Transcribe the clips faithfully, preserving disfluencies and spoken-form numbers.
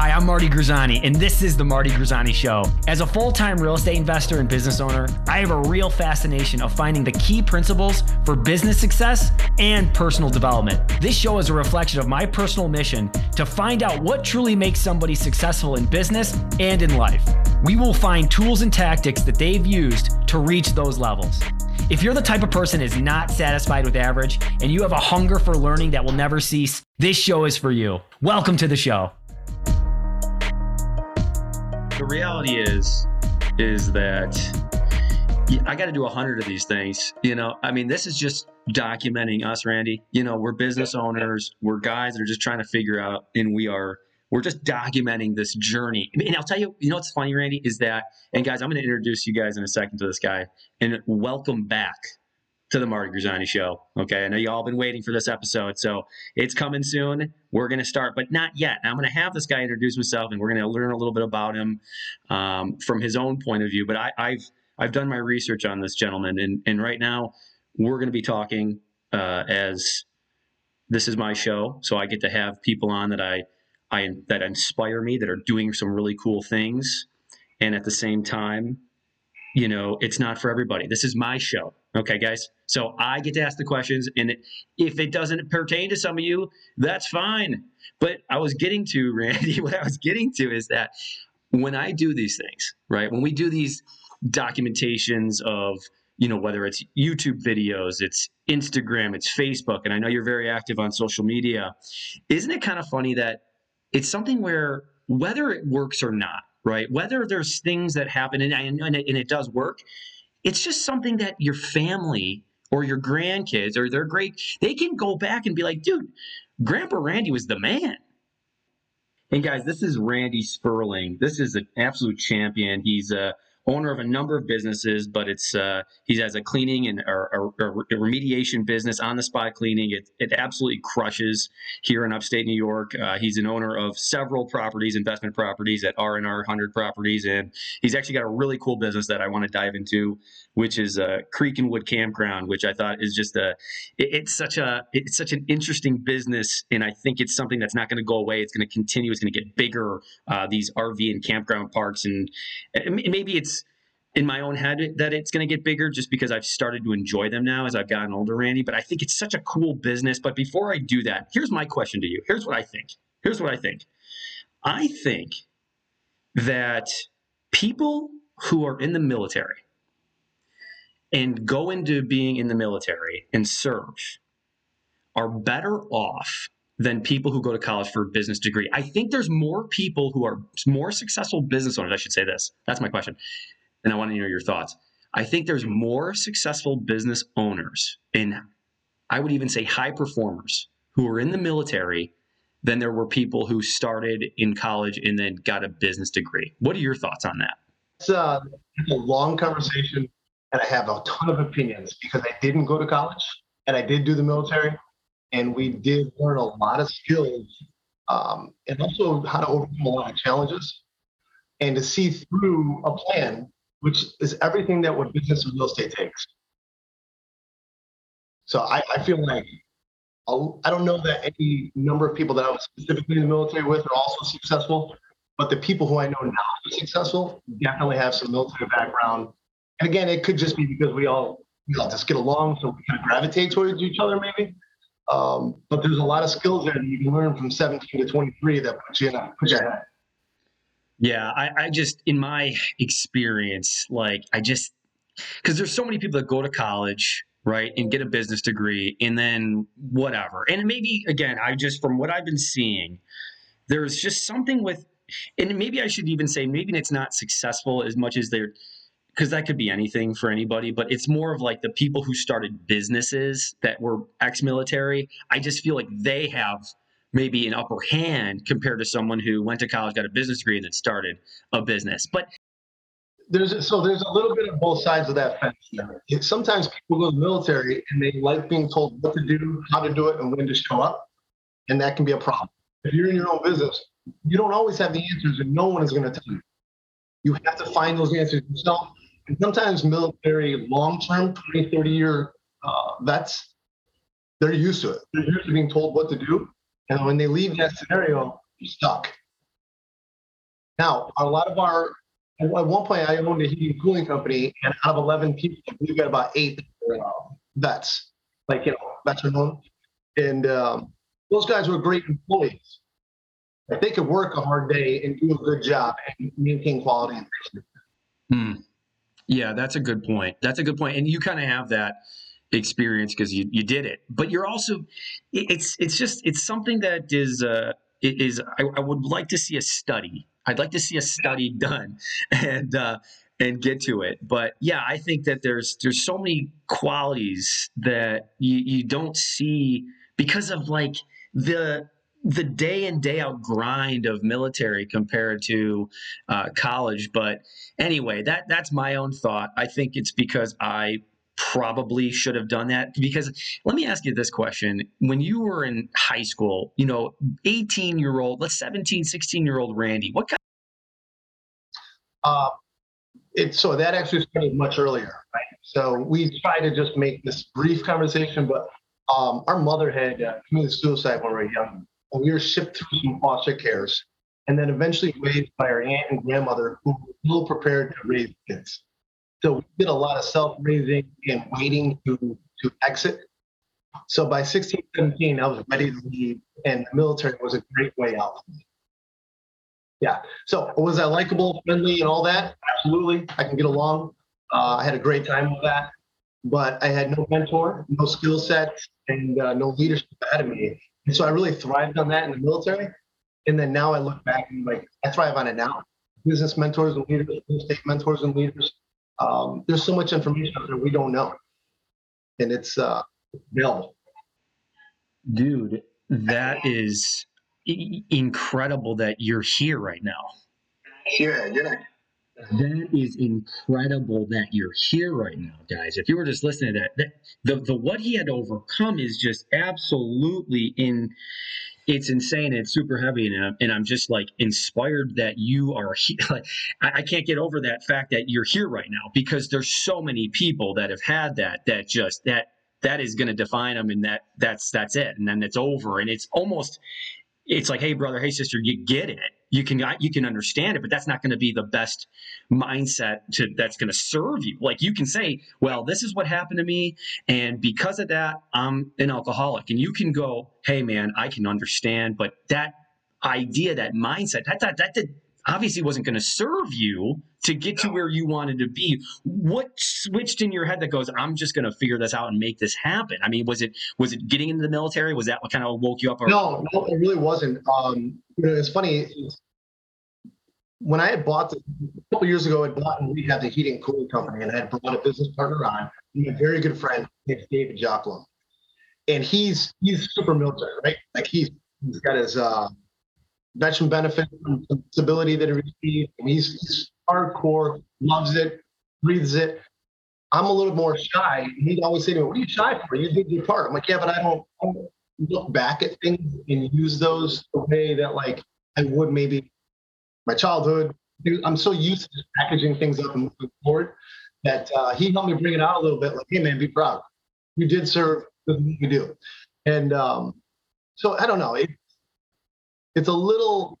Hi, I'm Marty Grizzanti, and this is The Marty Grizzanti Show. As a full-time real estate investor and business owner, I have a real fascination of finding the key principles for business success and personal development. This show is a reflection of my personal mission to find out what truly makes somebody successful in business and in life. We will find tools and tactics that they've used to reach those levels. If you're the type of person who's not satisfied with average and you have a hunger for learning that will never cease, this show is for you. Welcome to the show. The reality is, is that I got to do a hundred of these things. You know, I mean, this is just documenting us, Randy. You know, we're business owners. We're guys that are just trying to figure out, and we are, we're just documenting this journey. And I'll tell you, you know, what's funny, Randy, is that, and guys, I'm going to introduce you guys in a second to this guy, and welcome back to the Marty Grizzanti Show. Okay. I know you all been waiting for this episode, so it's coming soon. We're going to start, but not yet. I'm going to have this guy introduce himself, and we're going to learn a little bit about him um, from his own point of view. But I, I've, I've done my research on this gentleman, and, and right now we're going to be talking uh, as this is my show. So I get to have people on that I, I, that inspire me, that are doing some really cool things. And at the same time, you know, it's not for everybody. This is my show. Okay, guys. So I get to ask the questions, and if it doesn't pertain to some of you, that's fine. But I was getting to, Randy, what I was getting to is that when I do these things, right, when we do these documentations of, you know, whether it's YouTube videos, it's Instagram, it's Facebook, and I know you're very active on social media, isn't it kind of funny that it's something where whether it works or not, right, whether there's things that happen, and, and, it, and it does work, it's just something that your family or your grandkids or their great, they can go back and be like, dude, Grandpa Randy was the man. Hey guys, this is Randy Spurling. This is an absolute champion. He's a owner of a number of businesses, but it's uh, he has a cleaning and or, or, or remediation business, on-the-spot cleaning. It, it absolutely crushes here in upstate New York. Uh, he's an owner of several properties, investment properties at R and R one hundred Properties, and he's actually got a really cool business that I want to dive into, which is uh, Creekwood Campground, which I thought is just a it, it's such a it's such an interesting business, and I think it's something that's not going to go away. It's going to continue. It's going to get bigger. Uh, these R V and campground parks, and, and maybe it's in my own head that it's going to get bigger just because I've started to enjoy them now as I've gotten older, Randy, but I think it's such a cool business. But before I do that, here's my question to you. Here's what I think. Here's what I think. I think that people who are in the military and go into being in the military and serve are better off than people who go to college for a business degree. I think there's more people who are more successful business owners. I should say this. That's my question, and I want to know your thoughts. I think there's more successful business owners, and I would even say high performers, who are in the military than there were people who started in college and then got a business degree. What are your thoughts on that? It's a, it's a long conversation, and I have a ton of opinions because I didn't go to college, and I did do the military, and we did learn a lot of skills um, and also how to overcome a lot of challenges and to see through a plan, which is everything that what business and real estate takes. So I, I feel like, I'll, I don't know that any number of people that I was specifically in the military with are also successful, but the people who I know not are successful definitely have some military background. And again, it could just be because we all, we all just get along, so we kind of gravitate towards each other maybe. Um, but there's a lot of skills there that you can learn from seventeen to twenty-three that put you in a, put you ahead. Yeah, I, I just, in my experience, like I just, because there's so many people that go to college, right, and get a business degree and then whatever. And maybe, again, I just, from what I've been seeing, there's just something with, and maybe I should even say, maybe it's not successful as much as they're, because that could be anything for anybody, but it's more of like the people who started businesses that were ex-military. I just feel like they have maybe an upper hand compared to someone who went to college, got a business degree, and then started a business. But there's so there's a little bit of both sides of that fence there. Sometimes people go to the military and they like being told what to do, how to do it, and when to show up, and that can be a problem. If you're in your own business, you don't always have the answers, and no one is going to tell you. You have to find those answers yourself. And sometimes military long-term, twenty, thirty-year uh, vets, they're used to it. They're used to being told what to do. And when they leave that scenario, you're stuck. Now, a lot of our, at one point I owned a heating and cooling company, and out of eleven people, we've got about eight vets, like, you know, veteran. And um, those guys were great employees. If they could work a hard day and do a good job and maintain quality. Hmm. Yeah, that's a good point. That's a good point. And you kind of have that experience because you, you did it, but you're also, it's, it's just, it's something that is, uh, is I, I would like to see a study. I'd like to see a study done and, uh, and get to it. But yeah, I think that there's, there's so many qualities that you, you don't see because of like the, the day in day out grind of military compared to uh, college. But anyway, that that's my own thought. I think it's because I probably should have done that. Because let me ask you this question. When you were in high school, you know, eighteen year old, let's seventeen, sixteen year old Randy, what kind of. Uh, it, so that actually started much earlier, right? So we try to just make this brief conversation, but um, our mother had uh, committed suicide when we were young. And we were shipped through some foster cares and then eventually raised by our aunt and grandmother who were well prepared to raise kids. So we did a lot of self-raising and waiting to, to exit. So by sixteen, seventeen, I was ready to leave, and the military was a great way out for me. Yeah. So was I likable, friendly, and all that? Absolutely. I can get along. Uh, I had a great time with that. But I had no mentor, no skill set, and uh, no leadership ahead of me. And so I really thrived on that in the military. And then now I look back and like, I thrive on it now. Business mentors and leaders, real estate mentors and leaders. Um, there's so much information out there we don't know. And it's uh, available. Dude, that is I- incredible that you're here right now. Here, yeah. That is incredible that you're here right now, guys. If you were just listening to that, that the, the what he had overcome is just absolutely in it's insane. It's super heavy. And I'm, and I'm just like inspired that you are here. Like, I, I can't get over that fact that you're here right now, because there's so many people that have had that, that just that that is going to define them. And that that's that's it. And then it's over. And it's almost it's like, hey, brother, hey, sister, you get it. You can you can understand it, but that's not going to be the best mindset to, that's going to serve you. Like you can say, well, this is what happened to me, and because of that, I'm an alcoholic. And you can go, hey, man, I can understand, but that idea, that mindset, that that that did, obviously wasn't going to serve you to get to where you wanted to be. What switched in your head that goes, I'm just going to figure this out and make this happen? I mean, was it was it getting into the military? Was that what kind of woke you up? Or- no, no, it really wasn't. Um, you know, it's funny. When I had bought, the, a couple years ago, I had bought and we had the heating and cooling company, and I had brought a business partner on, a very good friend named David Joplin. And he's he's super military, right? Like he's, he's got his uh, veteran benefit from stability that he received, and he's, he's hardcore, loves it, breathes it. I'm a little more shy. He'd always say to me, what are you shy for? You did your part. I'm like, yeah, but I don't, I don't look back at things and use those the way that like I would maybe my childhood. I'm so used to just packaging things up and moving forward that uh, he helped me bring it out a little bit. Like, hey man, be proud. You did serve, you do. And um, so I don't know. It, it's a little,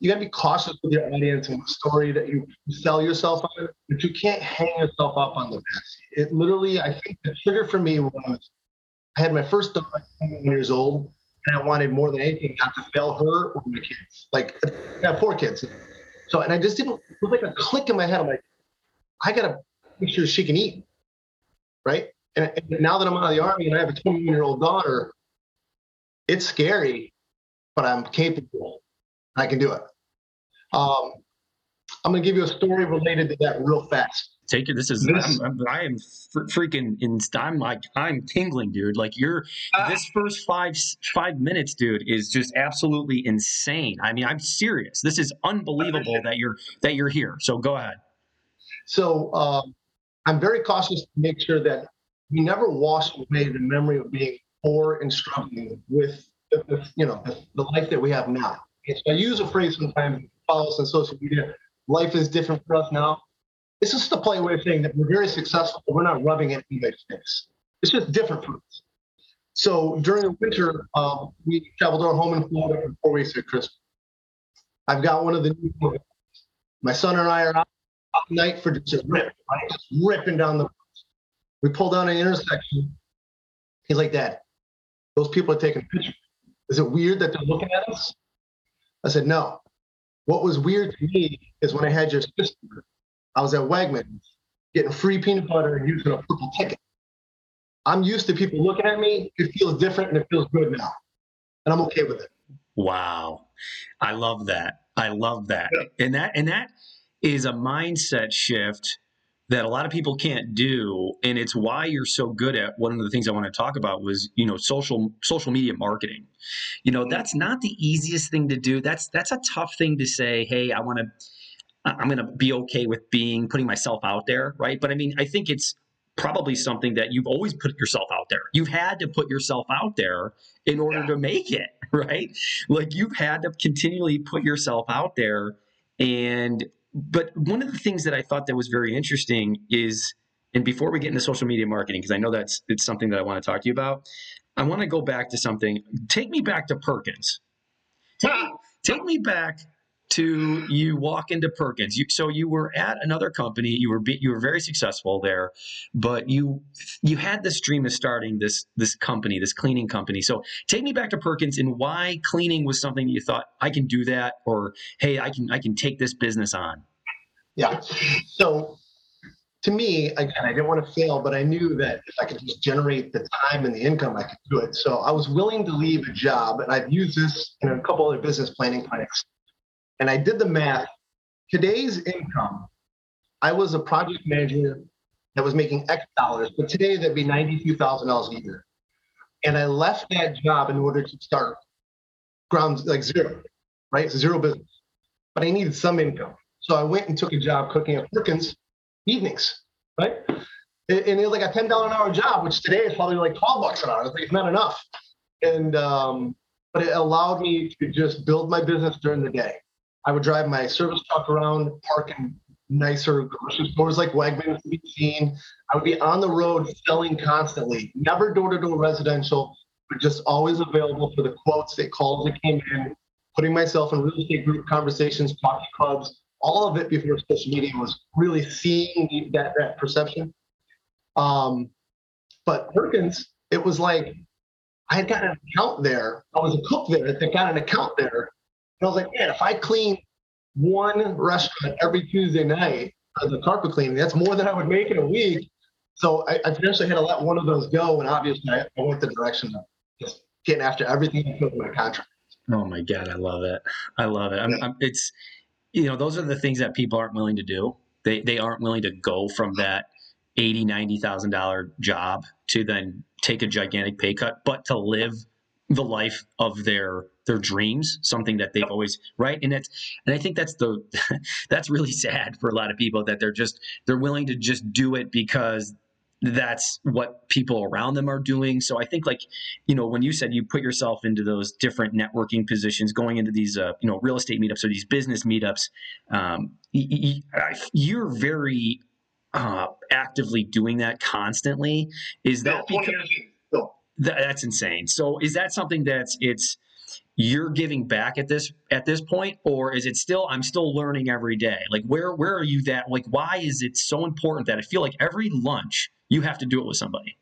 you gotta be cautious with your audience and the story that you sell yourself on, but you can't hang yourself up on the past. It literally, I think the trigger for me was I had my first daughter at seven years old, and I wanted more than anything not to fail her or my kids. Like, I have four kids. So, and I just didn't, it was like a click in my head. I'm like, I gotta make sure she can eat, right? And, and now that I'm out of the Army and I have a twenty-one-year-old daughter, it's scary, but I'm capable. I can do it. Um, I'm going to give you a story related to that real fast. Take it. This is, this, I'm, I'm, I am freaking, in, I'm like, I'm tingling, dude. Like you're, uh, this first five, five minutes, dude, is just absolutely insane. I mean, I'm serious. This is unbelievable that you're, that you're here. So go ahead. So um, I'm very cautious to make sure that we never wash away the memory of being poor and struggling with the, the, you know, the, the life that we have now. I use a phrase sometimes, follow us on social media, life is different for us now. It's just a play way of saying that we're very successful, but we're not rubbing it in their face. It's just different for us. So during the winter, uh, we traveled to our home in Florida for four weeks at Christmas. I've got one of the new. My son and I are out night for just ripping, just ripping down the road. We pull down an intersection. He's like, Dad, those people are taking pictures. Is it weird that they're looking at us? I said, no. What was weird to me is when I had your sister, I was at Wegmans getting free peanut butter and using a purple ticket. I'm used to people looking at me. It feels different and it feels good now. And I'm okay with it. Wow. I love that. I love that. Yeah. And that, and that is a mindset shift that a lot of people can't do. And it's why you're so good at, one of the things I want to talk about was, you know, social, social media marketing. You know, that's not the easiest thing to do. That's, that's a tough thing to say, hey, I want to, I'm going to be okay with being, putting myself out there. Right. But I mean, I think it's probably something that you've always put yourself out there. You've had to put yourself out there in order yeah. to make it, right? Like you've had to continually put yourself out there. And, but one of the things that I thought that was very interesting is, and before we get into social media marketing, because I know that's, it's something that I want to talk to you about. I want to go back to something. Take me back to Perkins. Take, take me back to you walk into Perkins. You, so you were at another company. You were be, you were very successful there, but you you had this dream of starting this this company, this cleaning company. So take me back to Perkins and why cleaning was something you thought, I can do that, or hey, I can I can take this business on. Yeah. So to me, again, I didn't want to fail, but I knew that if I could just generate the time and the income, I could do it. So I was willing to leave a job, and I've used this in a couple other business planning clinics. And I did the math. Today's income, I was a project manager that was making X dollars, but today that'd be ninety-two thousand dollars a year. And I left that job in order to start ground like zero, right? It's zero business, but I needed some income. So I went and took a job cooking at Perkins evenings, right? And it was like a ten dollars an hour job, which today is probably like twelve bucks an hour. It's, like, it's not enough. And, um, but it allowed me to just build my business during the day. I would drive my service truck around, park in nicer grocery stores like Wegmans to be seen. I would be on the road selling constantly, never door-to-door residential, but just always available for the quotes, the calls that came in, putting myself in real estate group conversations, coffee clubs, all of it before social media was really seeing that, that perception. Um, but Perkins, it was like, I had got an account there. I was a cook there. I got an account there. And I was like, man, if I clean one restaurant every Tuesday night as a carpet cleaning, that's more than I would make in a week. So I, I eventually had to let one of those go, and obviously I, I went the direction of just getting after everything I could with my contract. Oh my God, I love it! I love it. I'm, yeah. I'm, it's, you know, those are the things that people aren't willing to do. They they aren't willing to go from that eighty, ninety thousand dollar job to then take a gigantic pay cut, but to live the life of their their dreams, something that they've always, right? And that's, and I think that's the, that's really sad for a lot of people that they're just, they're willing to just do it because that's what people around them are doing. So I think, like, you know, when you said you put yourself into those different networking positions, going into these, uh, you know, real estate meetups or these business meetups, um, you're very uh, actively doing that constantly. Is that because... That's insane. So is that something that's, it's, you're giving back at this, at this point, or is it still, I'm still learning every day? Like where, where are you that, like, why is it so important that I feel like every lunch you have to do it with somebody?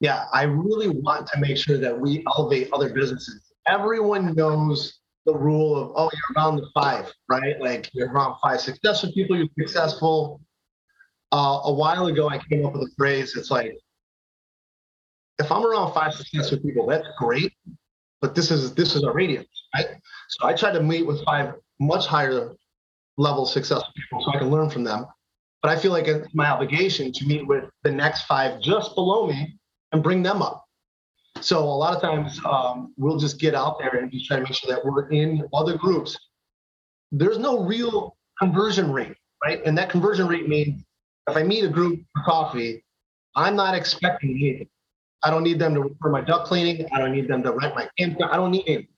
Yeah. I really want to make sure that we elevate other businesses. Everyone knows the rule of, oh, you're around the five, right? Like you're around five successful people, you're successful. Uh, a while ago, I came up with a phrase. It's like, if I'm around five successful people, that's great, but this is this is our radius, right? So I try to meet with five much higher level successful people so I can learn from them. But I feel like it's my obligation to meet with the next five just below me and bring them up. So a lot of times um, we'll just get out there and just try to make sure that we're in other groups. There's no real conversion rate, right? And that conversion rate means if I meet a group for coffee, I'm not expecting anything. I don't need them to refer my duct cleaning. I don't need them to rent my campground. I don't need anything.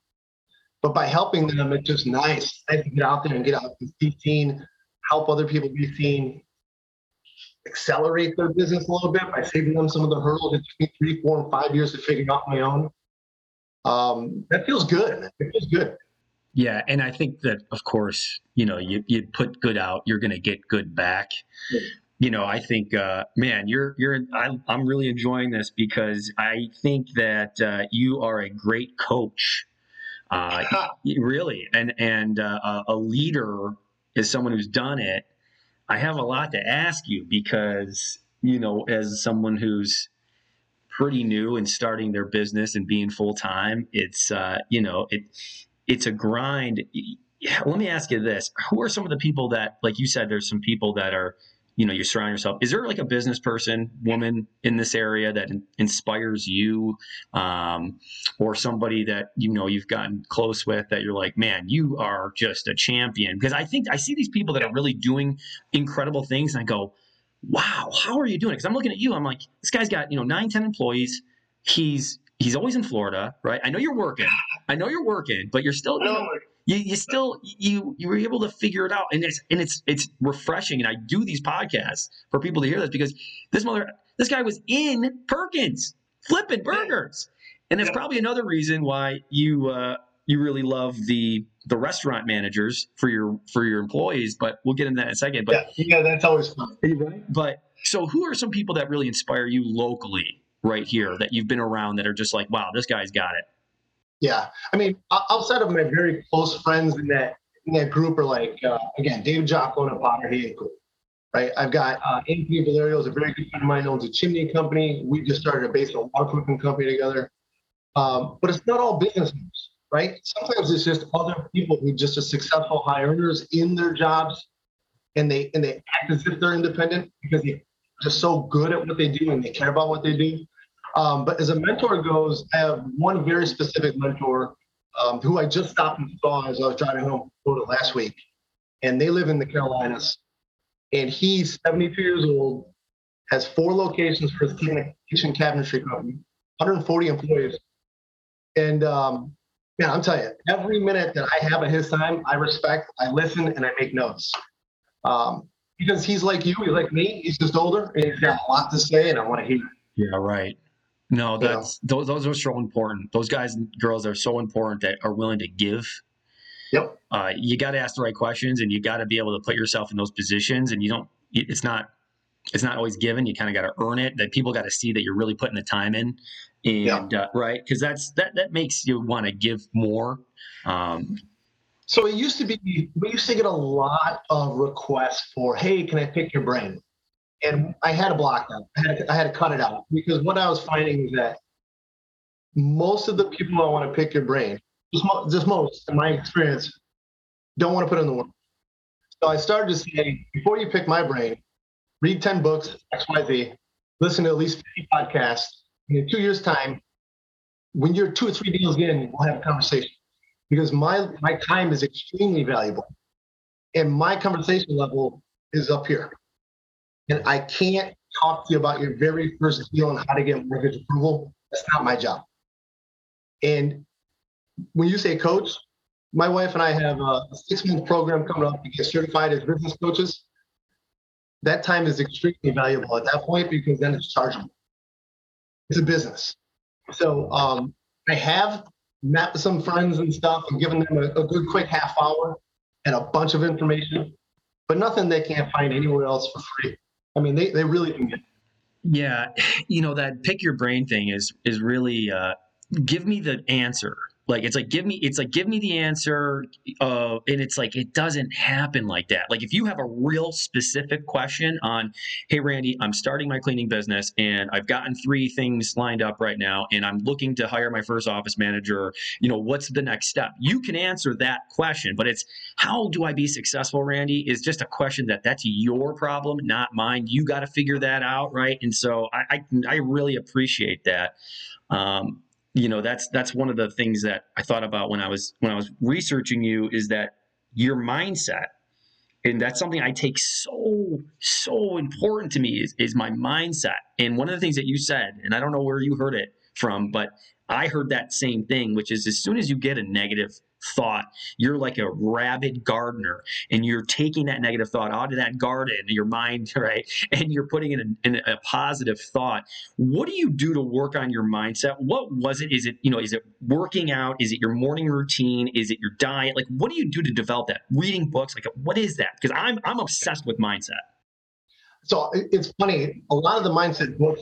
But by helping them, it's just nice. I can get out there and get out and be seen, help other people be seen, accelerate their business a little bit by saving them some of the hurdles it took me three, four, and five years to figure out my own. Um, that feels good. It feels good. Yeah. And I think that, of course, you know, you, you put good out, you're going to get good back. Yeah. You know, I think, uh, man, you're, you're, I, I'm really enjoying this because I think that, uh, you are a great coach, uh, really. And, and, uh, a leader is someone who's done it. I have a lot to ask you because, you know, as someone who's pretty new and starting their business and being full time, it's, uh, you know, it, it's a grind. Let me ask you this. Who are some of the people that, like you said, there's some people that are, you know, you surround yourself. Is there like a business person, woman in this area that in- inspires you, um, or somebody that, you know, you've gotten close with that you're like, man, you are just a champion? Because I think I see these people that are really doing incredible things and I go, wow, how are you doing it? Because I'm looking at you. I'm like, this guy's got, you know, nine, ten employees. He's, he's always in Florida, right? I know you're working. I know you're working, but you're still, you know, you, you still, you, you were able to figure it out. And it's, and it's, it's refreshing. And I do these podcasts for people to hear this because this mother, this guy was in Perkins flipping burgers. And that's probably another reason why you, uh, you really love the, the restaurant managers for your, for your employees, but we'll get into that in a second. But yeah, yeah, that's always fun. Right? But so who are some people that really inspire you locally right here that you've been around that are just like, wow, this guy's got it? Yeah. I mean, outside of my very close friends in that, in that group are like, uh, again, David Joplin of Potterhead Group, right? I've got uh, Anthony Valerio is a very good friend of mine, owns a chimney company. We just started a basement log cooking company together. Um, but it's not all business owners, right? Sometimes it's just other people who just are successful high earners in their jobs, and they, and they act as if they're independent because they're just so good at what they do and they care about what they do. Um, but as a mentor goes, I have one very specific mentor um, who I just stopped and saw as I was driving home last week, and they live in the Carolinas. And he's seventy-two years old, has four locations for his kitchen cabinetry company, one hundred forty employees. And um, man, I'm telling you, every minute that I have of his time, I respect, I listen, and I make notes. Um, because he's like you, he's like me, he's just older, and he's got a lot to say, and I want to hear it. Yeah, right. No, that's yeah. those those are so important. Those guys and girls are so important that are willing to give. Yep. Uh, you got to ask the right questions, and you got to be able to put yourself in those positions. And you don't. It's not. It's not always given. You kind of got to earn it. That people got to see that you're really putting the time in, and yeah. uh, right, because that's that that makes you want to give more. Um, so it used to be we used to get a lot of requests for, hey, can I pick your brain? And I had to block them. I had to, I had to cut it out because what I was finding is that most of the people that want to pick your brain, just, mo- just most, in my experience, don't want to put in the work. So I started to say, before you pick my brain, read ten books, X Y Z, listen to at least fifty podcasts. In two years' time, when you're two or three deals in, we'll have a conversation because my my time is extremely valuable, and my conversation level is up here. And I can't talk to you about your very first deal on how to get mortgage approval. That's not my job. And when you say coach, my wife and I have a six-month program coming up to get certified as business coaches. That time is extremely valuable at that point because then it's chargeable. It's a business. So um, I have met with some friends and stuff and given them a, a good quick half hour and a bunch of information, but nothing they can't find anywhere else for free. I mean, they, they really can get it. Yeah. You know, that pick your brain thing is, is really, uh, give me the answer. Like, it's like, give me, it's like, give me the answer. Uh, and it's like, it doesn't happen like that. Like if you have a real specific question on, hey, Randy, I'm starting my cleaning business and I've gotten three things lined up right now, and I'm looking to hire my first office manager. You know, what's the next step? You can answer that question, but it's how do I be successful, Randy, is just a question that that's your problem, not mine. You got to figure that out. Right. And so I, I, I really appreciate that. Um, You know, that's that's one of the things that I thought about when I was when I was researching you is that your mindset, and that's something I take so, so important to me is, is my mindset. And one of the things that you said, and I don't know where you heard it from, but I heard that same thing, which is as soon as you get a negative thought, you're like a rabid gardener, and you're taking that negative thought out of that garden, your mind, right? And you're putting in a, in a positive thought. What do you do to work on your mindset? What was it? Is it, you know, is it working out? Is it your morning routine? Is it your diet? Like, what do you do to develop that? Reading books? Like, what is that? Because I'm, I'm obsessed with mindset. So it's funny. A lot of the mindset books,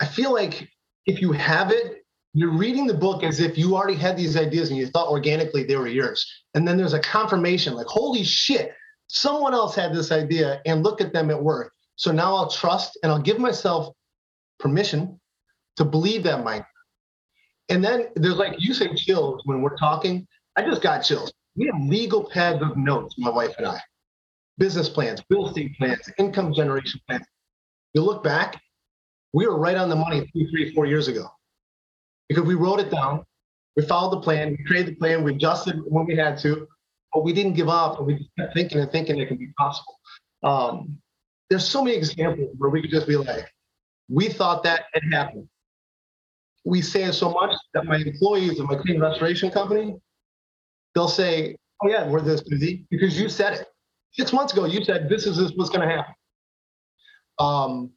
I feel like if you have it, you're reading the book as if you already had these ideas and you thought organically they were yours. And then there's a confirmation, like, holy shit, someone else had this idea and look at them at work. So now I'll trust and I'll give myself permission to believe that mindset. And then there's, like you say, chills when we're talking. I just got chills. We have legal pads of notes, my wife and I. Business plans, real estate plans, income generation plans. You look back, we were right on the money two, three, four years ago. Because we wrote it down, we followed the plan, we created the plan, we adjusted when we had to, but we didn't give up, and we just kept thinking and thinking it can be possible. Um, there's so many examples where we could just be like, we thought that it happened. We say it so much that my employees at my clean restoration company, they'll say, oh yeah, we're this busy, because you said it. Six months ago, you said this is this what's going to happen. Um,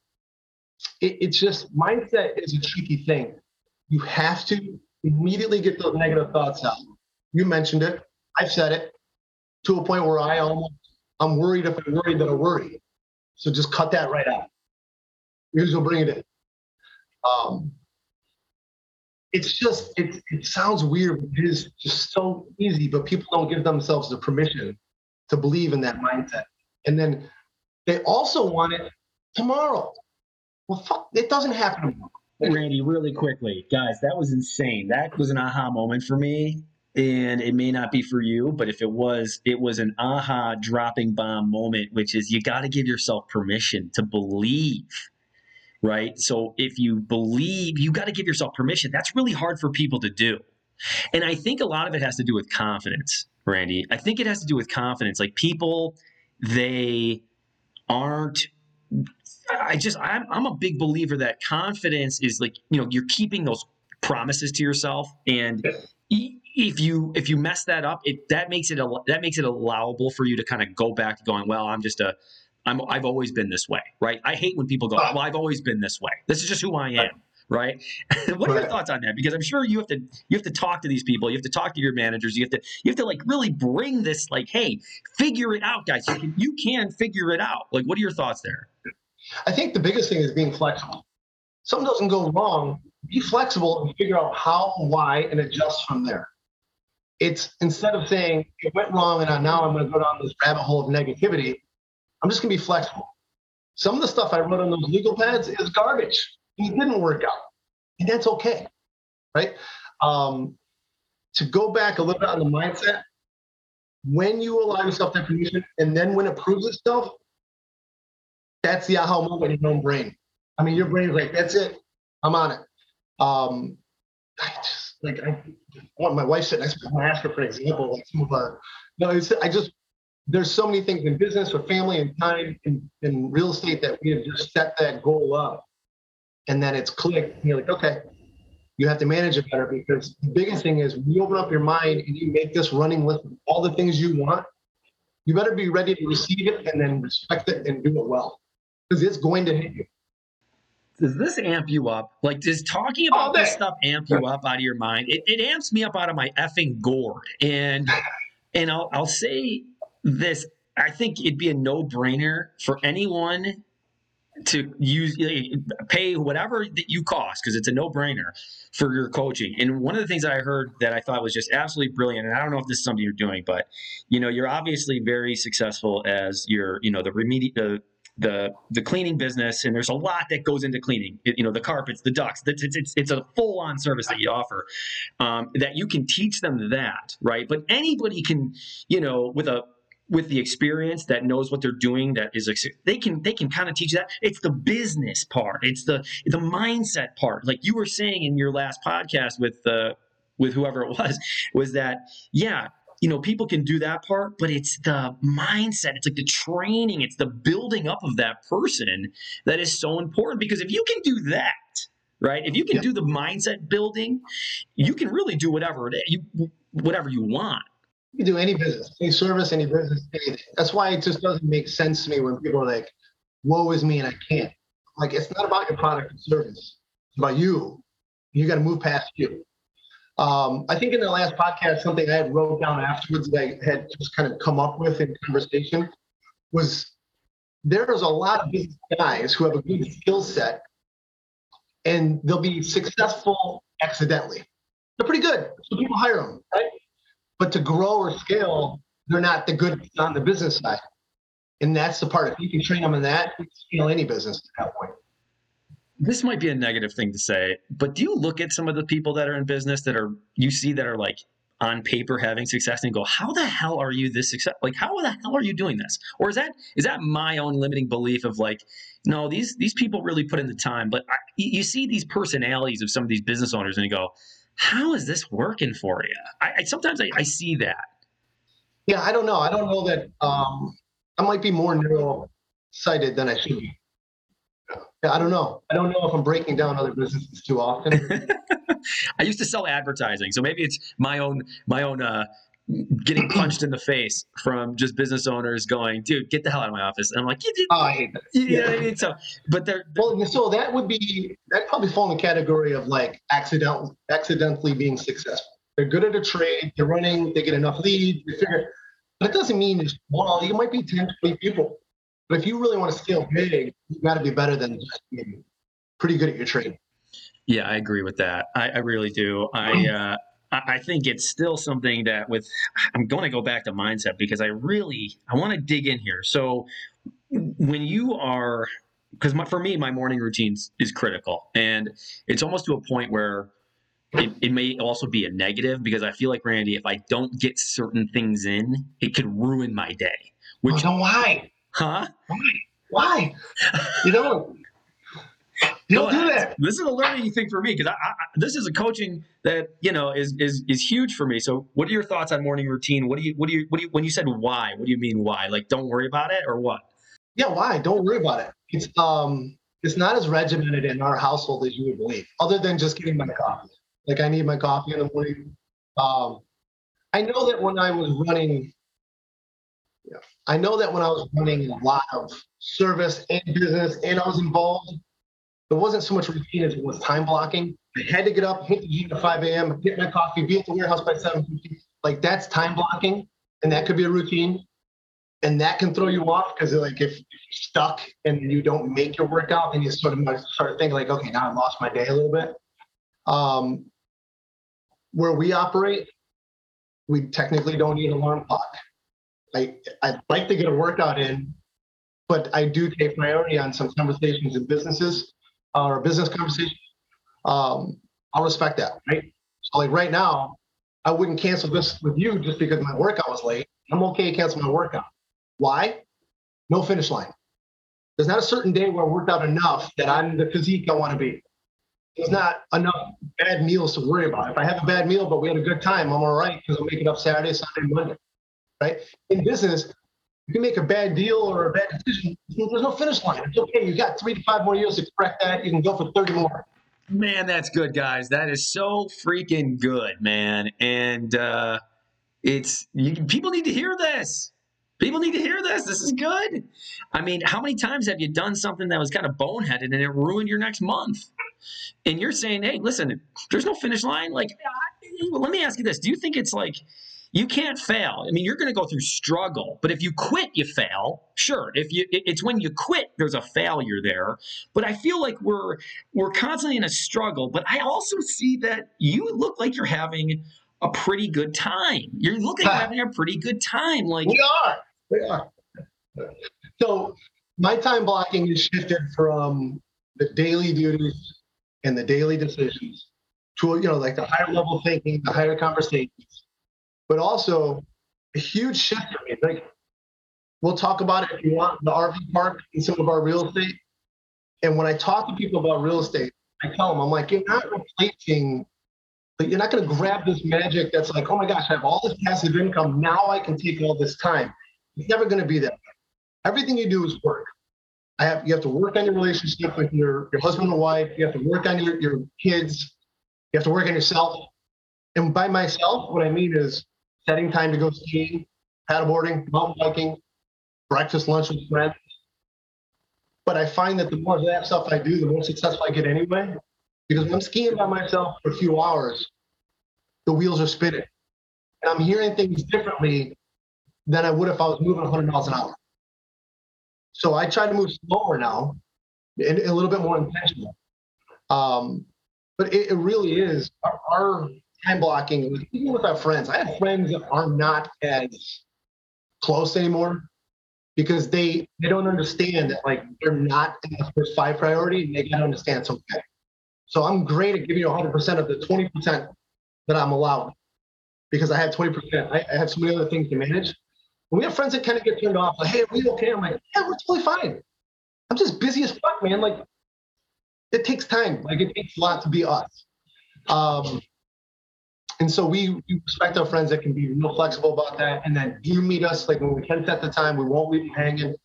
it, it's just, mindset is a tricky thing. You have to immediately get those negative thoughts out. You mentioned it. I've said it to a point where I almost, I'm worried if I'm worried that I'm worried. So just cut that right out. Here's what bring it in. Um, it's just, it, it sounds weird, but it is just so easy, but people don't give themselves the permission to believe in that mindset. And then they also want it tomorrow. Well, fuck, it doesn't happen tomorrow. Randy, really quickly, guys, that was insane. That was an aha moment for me, and it may not be for you, but if it was, it was an aha dropping bomb moment, which is you got to give yourself permission to believe, right? So if you believe, you got to give yourself permission. That's really hard for people to do. And I think a lot of it has to do with confidence, Randy. I think it has to do with confidence. Like people, they aren't I just, I'm, I'm a big believer that confidence is like, you know, you're keeping those promises to yourself. And if you, if you mess that up, it, that makes it, that makes it allowable for you to kind of go back to going, well, I'm just a, I'm, I've always been this way. Right. I hate when people go, well, I've always been this way. This is just who I am. Right. What are your thoughts on that? Because I'm sure you have to, you have to talk to these people. You have to talk to your managers. You have to, you have to like really bring this, like, hey, figure it out, guys. You can, you can figure it out. Like, what are your thoughts there? I think the biggest thing is being flexible. Something doesn't go wrong, be flexible and figure out how, why, and adjust from there. It's instead of saying, it went wrong and now I'm going to go down this rabbit hole of negativity, I'm just going to be flexible. Some of the stuff I wrote on those legal pads is garbage. It didn't work out. And that's okay, right? Um, to go back a little bit on the mindset, when you allow yourself that permission and then when it proves itself, that's the aha moment in your own brain. I mean, your brain's like, that's it. I'm on it. Um, I just, like, I want my wife sitting next to my ask her for example, like some of our, no, it's, I just, there's so many things in business or family and time and, and real estate that we have just set that goal up. And then it's clicked. And you're like, okay, you have to manage it better because the biggest thing is when you open up your mind and you make this running list of all the things you want, you better be ready to receive it and then respect it and do it well. Because it's going to hit you. Does this amp you up? Like, does talking about this stuff amp you up out of your mind? It, it amps me up out of my effing gore. And and I'll, I'll say this. I think it'd be a no-brainer for anyone to use pay whatever that you cost because it's a no-brainer for your coaching. And one of the things that I heard that I thought was just absolutely brilliant, and I don't know if this is something you're doing, but, you know, you're obviously very successful as your, you know, the remedial – the the cleaning business, and there's a lot that goes into cleaning, it, you know, the carpets, the ducts, it's, it's, it's a full-on service that you offer, um, that you can teach them that, right? But anybody can, you know, with a with the experience that knows what they're doing, that is, they can they can kind of teach that. It's the business part. It's the the mindset part. Like you were saying in your last podcast with uh, with whoever it was, was that, yeah, you know, people can do that part, but it's the mindset. It's like the training. It's the building up of that person that is so important because if you can do that, right? If you can yeah. do the mindset building, you can really do whatever it is, you, whatever you want. You can do any business, any service, any business, anything. That's why it just doesn't make sense to me when people are like, woe is me and I can't. Like, it's not about your product or service. It's about you. You got to move past you. Um, I think in the last podcast, something I had wrote down afterwards that I had just kind of come up with in conversation was there's a lot of business guys who have a good skill set and they'll be successful accidentally. They're pretty good, so people hire them, right? But to grow or scale, they're not the good on the business side. And that's the part. If you can train them in that, you can scale any business at that point. This might be a negative thing to say, but do you look at some of the people that are in business that are, you see that are like on paper having success and go, how the hell are you this success? Like, how the hell are you doing this? Or is that, is that my own limiting belief of like, no, these, these people really put in the time, but I, you see these personalities of some of these business owners and you go, how is this working for you? I, I sometimes I, I see that. Yeah. I don't know. I don't know that, um, I might be more neurosighted than I should be. I don't know. I don't know if I'm breaking down other businesses too often. I used to sell advertising, so maybe it's my own my own uh, getting punched in the face from just business owners going, dude, get the hell out of my office. And I'm like, you did. Oh, I hate that. You yeah. know what I mean? So, but they're, they're well, so that would be that probably fall in the category of like accidental, accidentally being successful. They're good at a trade. They're running. They get enough leads. They figure. But it doesn't mean it's small. You might be ten, twenty people. But if you really want to scale big, you've got to be better than just being pretty good at your trade. Yeah, I agree with that. I, I really do. I uh, I think it's still something that with – I'm going to go back to mindset because I really – I want to dig in here. So when you are – because for me, my morning routine is critical. And it's almost to a point where it, it may also be a negative because I feel like, Randy, if I don't get certain things in, it could ruin my day. Which, I don't know why. Huh? Why? Why? You don't. You don't do that. This is a learning thing for me because I, I, this is a coaching that you know is is is huge for me. So, what are your thoughts on morning routine? What do you what do you what do you when you said why? What do you mean why? Like, don't worry about it or what? Yeah, why? Don't worry about it. It's um, it's not as regimented in our household as you would believe. Other than just getting my coffee. Like, I need my coffee in the morning. Um, I know that when I was running. Yeah. I know that when I was running a lot of service and business and I was involved, there wasn't so much routine as it was time blocking. I had to get up, hit the gym at five a.m., get my coffee, be at the warehouse by seven fifty. Like, that's time blocking, and that could be a routine. And that can throw you off because, like, if you're stuck and you don't make your workout, then you sort of start thinking, like, okay, now I lost my day a little bit. Um, where we operate, we technically don't need an alarm clock. I, I'd like to get a workout in, but I do take priority on some conversations in businesses uh, or business conversations. Um, I'll respect that, right? So like right now, I wouldn't cancel this with you just because my workout was late. I'm okay to cancel my workout. Why? No finish line. There's not a certain day where I worked out enough that I'm the physique I want to be. There's not enough bad meals to worry about. If I have a bad meal, but we had a good time, I'm all right because I'll make it up Saturday, Sunday, Monday. Right? In business, you can make a bad deal or a bad decision. There's no finish line. It's okay. You got three to five more years to correct that. You can go for thirty more. Man, that's good, guys. That is so freaking good, man. And uh, it's you, people need to hear this. People need to hear this. This is good. I mean, how many times have you done something that was kind of boneheaded and it ruined your next month? And you're saying, hey, listen, there's no finish line. Like, let me ask you this. Do you think it's like, you can't fail. I mean, you're going to go through struggle, but if you quit, you fail. Sure, if you, it's when you quit, there's a failure there. But I feel like we're we're constantly in a struggle. But I also see that you look like you're having a pretty good time. You look like you're having a pretty good time. Like we are, we are. So my time blocking is shifted from the daily duties and the daily decisions to, you know, like the higher level thinking, the higher conversations. But also a huge shift for me. Like, we'll talk about it if you want, the R V park and some of our real estate. And when I talk to people about real estate, I tell them, I'm like, you're not replacing, like, you're not going to grab this magic that's like, oh my gosh, I have all this passive income. Now I can take all this time. It's never going to be that way. Everything you do is work. I have, you have to work on your relationship with your, your husband and wife. You have to work on your, your kids. You have to work on yourself. And by myself, what I mean is setting time to go skiing, paddleboarding, mountain biking, breakfast, lunch with friends. But I find that the more of that stuff I do, the more successful I get anyway. Because when I'm skiing by myself for a few hours, the wheels are spinning. And I'm hearing things differently than I would if I was moving one hundred miles an hour. So I try to move slower now and a little bit more intentional. Um, but it, it really is our, our time blocking, even with our friends. I have friends that are not as close anymore because they, they don't understand that, like, they're not in the first five priority and they got to understand something. So I'm great at giving you one hundred percent of the twenty percent that I'm allowed because I have twenty percent. I, I have so many other things to manage. We have friends that kind of get turned off. Like, hey, are we okay? I'm like, yeah, we're totally fine. I'm just busy as fuck, man. Like, it takes time. Like, it takes a lot to be us. Um, and so we, we respect our friends that can be real flexible about that. And then do meet us, like, when we can set the time, we won't leave you hanging.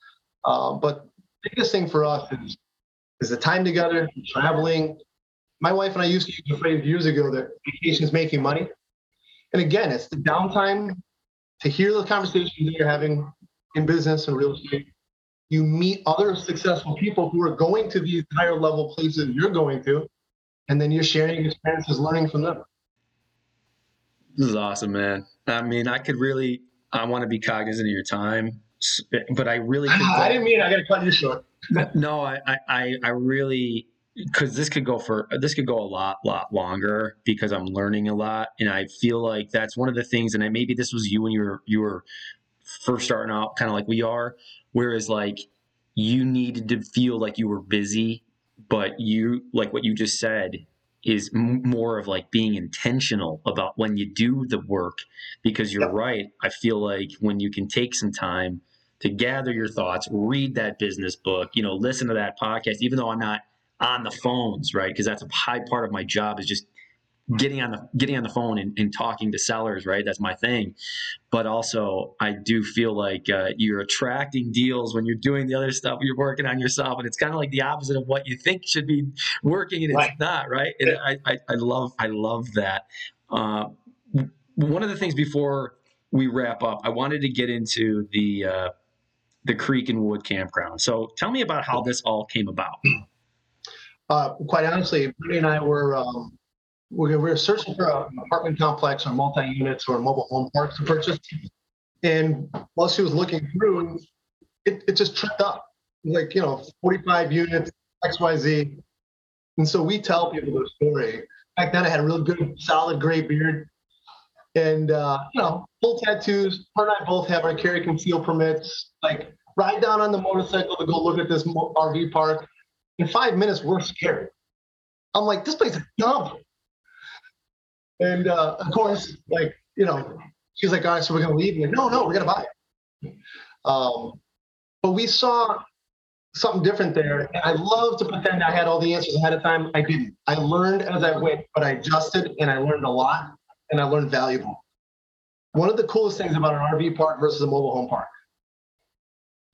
Uh, but the biggest thing for us is, is the time together, traveling. My wife and I used to use the phrase years ago that vacation is making money. And again, it's the downtime. To hear the conversations that you're having in business and real estate, you meet other successful people who are going to these higher level places you're going to, and then you're sharing experiences, learning from them. This is awesome, man. I mean, I could really, I want to be cognizant of your time, but I really could. I didn't mean I got to cut you short. No, I, I, I really, because this could go for, this could go a lot, lot longer because I'm learning a lot. And I feel like that's one of the things, and I, maybe this was you when you were, you were first starting out kind of like we are, whereas like you needed to feel like you were busy, but you, like what you just said is m- more of like being intentional about when you do the work, because you're right. I feel like when you can take some time to gather your thoughts, read that business book, you know, listen to that podcast, even though I'm not on the phones, right? Because that's a high part of my job is just getting on the getting on the phone and, and talking to sellers, right? That's my thing. But also, I do feel like uh, you're attracting deals when you're doing the other stuff. You're working on yourself, and it's kind of like the opposite of what you think should be working, and right. It's not, right? And I, I I love I love that. Uh, one of the things before we wrap up, I wanted to get into the uh, the Creekwood Campground. So tell me about how this all came about. Uh, quite honestly, Brittany and I were um, we were searching for an apartment complex or multi-units or mobile home parks to purchase. And while she was looking through, it, it just tripped up. Like, you know, forty-five units, X Y Z. And so we tell people the story. Back then I had a real good, solid gray beard. And, uh, you know, full tattoos. Her and I both have our carry conceal permits. Like, ride down on the motorcycle to go look at this R V park. In five minutes, we're scared. I'm like, this place is dumb. And uh, of course, like, you know, she's like, all right, so we're going to leave. Like, no, no, we're going to buy it. Um, but we saw something different there. And I love to pretend I had all the answers ahead of time. I didn't. I learned as I went, but I adjusted and I learned a lot and I learned valuable. One of the coolest things about an R V park versus a mobile home park,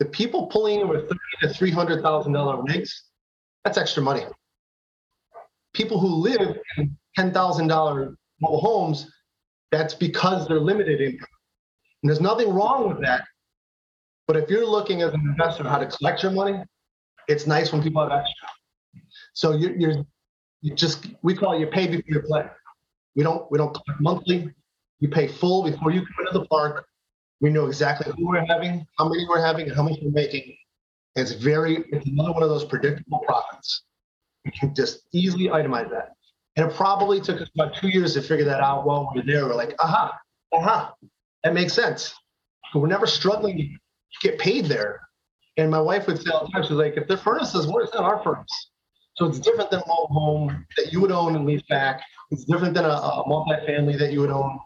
the people pulling in with thirty thousand to three hundred thousand dollars rigs, that's extra money. People who live in ten thousand dollars mobile homes, that's because they're limited income. And there's nothing wrong with that. But if you're looking as an investor how to collect your money, it's nice when people have extra. So you're, you're you just, we call it you pay before you play. We don't, we don't collect monthly. You pay full before you come into the park. We know exactly who we're having, how many we're having, and how much we're making. It's very, it's another one of those predictable profits. You can just easily itemize that. And it probably took us about two years to figure that out while we were there. We're like, aha, aha, that makes sense. But we're never struggling to get paid there. And my wife would say all the time, she's like, if their furnace is worse than our furnace. So it's different than a mobile home that you would own and lease back. It's different than a, a multifamily that you would own.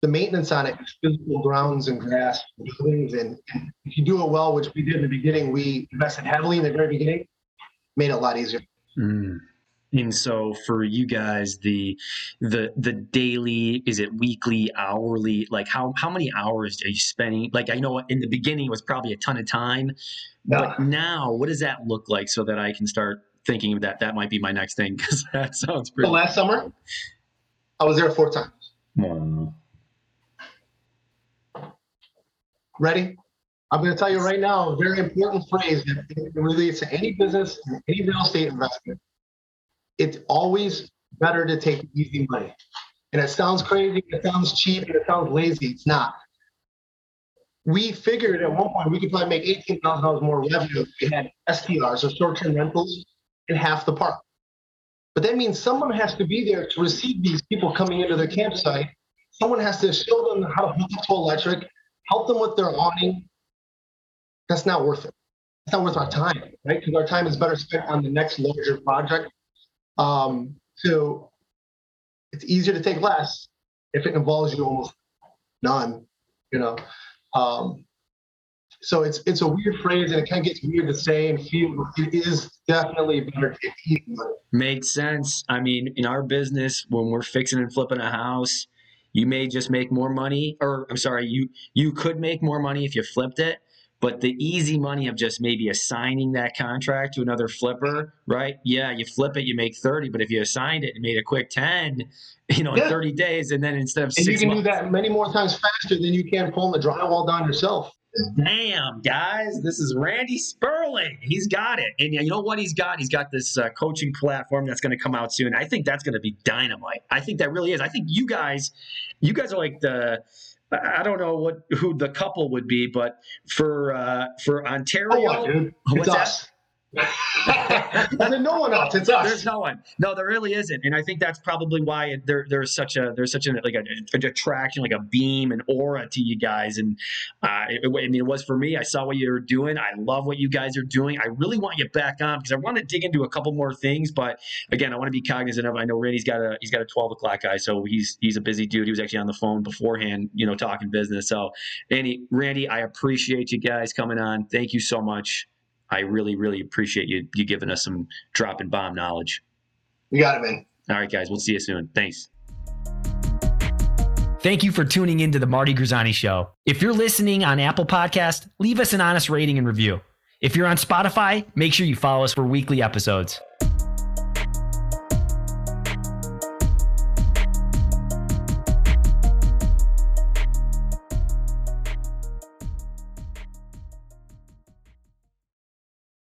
The maintenance on it is physical grounds and grass and buildings. And if you do it well, which we did in the beginning, we invested heavily in the very beginning, made it a lot easier. Mm. And so for you guys, the the the daily, is it weekly, hourly? Like how how many hours are you spending? Like I know in the beginning it was probably a ton of time, yeah. but now what does that look like so that I can start thinking that that might be my next thing? Because that sounds pretty. So last summer, I was there four times. Wow. Ready? I'm going to tell you right now a very important phrase that relates to any business, any real estate investment. It's always better to take easy money. And it sounds crazy, it sounds cheap, and it sounds lazy. It's not. We figured at one point we could probably make eighteen thousand dollars more revenue if we had S T Rs or short-term rentals in half the park. But that means someone has to be there to receive these people coming into their campsite. Someone has to show them how to hook up to electric, help them with their awning. That's not worth it. It's not worth our time, right? Because our time is better spent on the next larger project. Um, so it's easier to take less if it involves you almost none, you know. Um, so it's it's a weird phrase, and it kind of gets weird to say and feel. It is definitely better to eat money. Makes sense. I mean, in our business, when we're fixing and flipping a house, you may just make more money, or I'm sorry, you you could make more money if you flipped it. But the easy money of just maybe assigning that contract to another flipper, right? Yeah, you flip it, you make thirty, but if you assigned it and made a quick ten, you know, yeah. in thirty days, and then instead of and six months. And you can months, do that many more times faster than you can pulling the drywall down yourself. Damn, guys, this is Randy Spurling. He's got it. And you know what he's got? He's got this uh, coaching platform that's going to come out soon. I think that's going to be dynamite. I think that really is. I think you guys, you guys are like the... I don't know what who the couple would be, but for uh, for Ontario, oh, yeah, dude. It's what's us. That? There's no one else. It's us. There's no one. No, there really isn't, and I think that's probably why it, there there's such a there's such an like a, an attraction, like a beam, an aura to you guys. And uh, it, I mean, it was for me. I saw what you were doing. I love what you guys are doing. I really want you back on because I want to dig into a couple more things. But again, I want to be cognizant of. I know Randy's got a he's got a twelve o'clock guy, so he's he's a busy dude. He was actually on the phone beforehand, you know, talking business. So, Randy, Randy, I appreciate you guys coming on. Thank you so much. I really, really appreciate you you giving us some drop and bomb knowledge. You got it, man. All right, guys. We'll see you soon. Thanks. Thank you for tuning into the Marty Grizzanti Show. If you're listening on Apple Podcast, leave us an honest rating and review. If you're on Spotify, make sure you follow us for weekly episodes.